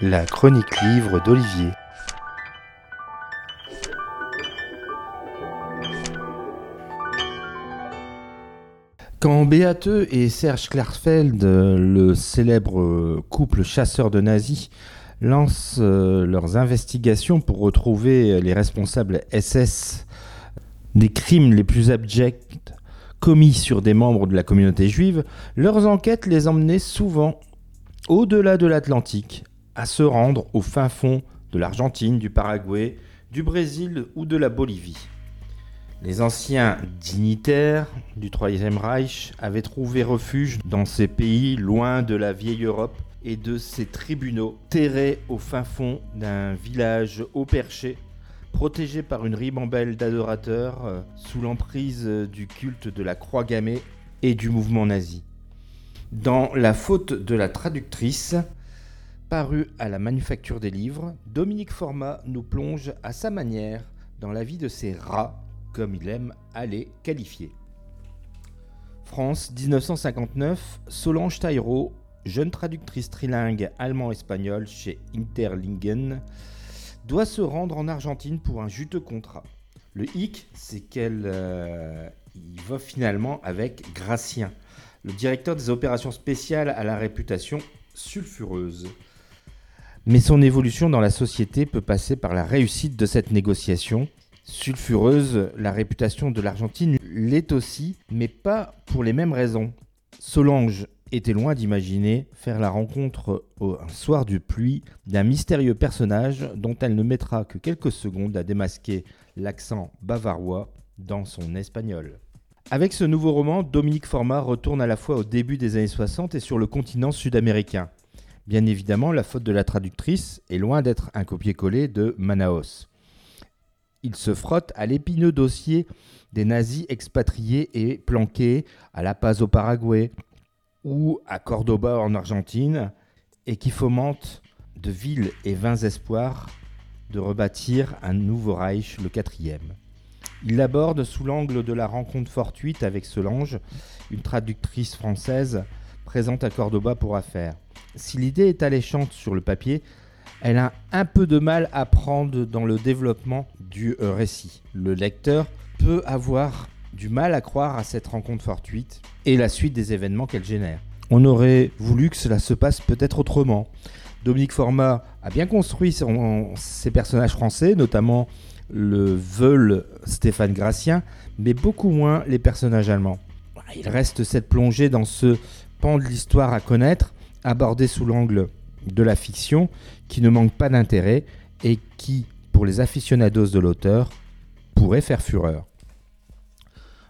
La chronique livre d'Olivier. Quand Beate et Serge Klarfeld, le célèbre couple chasseur de nazis, lancent leurs investigations pour retrouver les responsables SS des crimes les plus abjects commis sur des membres de la communauté juive, leurs enquêtes les emmenaient souvent au-delà de l'Atlantique, à se rendre au fin fond de l'Argentine, du Paraguay, du Brésil ou de la Bolivie. Les anciens dignitaires du Troisième Reich avaient trouvé refuge dans ces pays loin de la vieille Europe et de ses tribunaux, terrés au fin fond d'un village haut perché, protégé par une ribambelle d'adorateurs sous l'emprise du culte de la croix gammée et du mouvement nazi. Dans La faute de la traductrice, paru à la Manufacture des Livres, Dominique Forma nous plonge à sa manière dans la vie de ces rats, comme il aime à les qualifier. France, 1959, Solange Tyro, jeune traductrice trilingue allemand-espagnol chez Interlingen, doit se rendre en Argentine pour un juteux contrat. Le hic, c'est qu'elle y va finalement avec Gracien, le directeur des opérations spéciales à la réputation sulfureuse. Mais son évolution dans la société peut passer par la réussite de cette négociation. Sulfureuse, la réputation de l'Argentine l'est aussi, mais pas pour les mêmes raisons. Solange était loin d'imaginer faire la rencontre un soir de pluie d'un mystérieux personnage dont elle ne mettra que quelques secondes à démasquer l'accent bavarois dans son espagnol. Avec ce nouveau roman, Dominique Forma retourne à la fois au début des années 60 et sur le continent sud-américain. Bien évidemment, La faute de la traductrice est loin d'être un copier-coller de Manaus. Il se frotte à l'épineux dossier des nazis expatriés et planqués à La Paz au Paraguay ou à Cordoba en Argentine et qui fomente de vils et vains espoirs de rebâtir un nouveau Reich, le quatrième. Il l'aborde sous l'angle de la rencontre fortuite avec Solange, une traductrice française présente à Cordoba pour affaires. Si l'idée est alléchante sur le papier, elle a un peu de mal à prendre dans le développement du récit. Le lecteur peut avoir du mal à croire à cette rencontre fortuite et la suite des événements qu'elle génère. On aurait voulu que cela se passe peut-être autrement. Dominique Forma a bien construit ses personnages français, notamment le veule Stéphane Gracien, mais beaucoup moins les personnages allemands. Il reste cette plongée dans ce pan de l'histoire à connaître, abordé sous l'angle de la fiction qui ne manque pas d'intérêt et qui, pour les aficionados de l'auteur, pourrait faire fureur.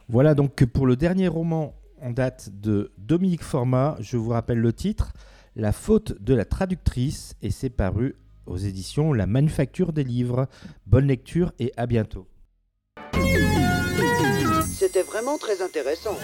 Voilà donc que pour le dernier roman en date de Dominique Forma, je vous rappelle le titre, La faute de la traductrice, et c'est paru aux éditions La Manufacture des Livres. Bonne lecture et à bientôt. C'était vraiment très intéressant.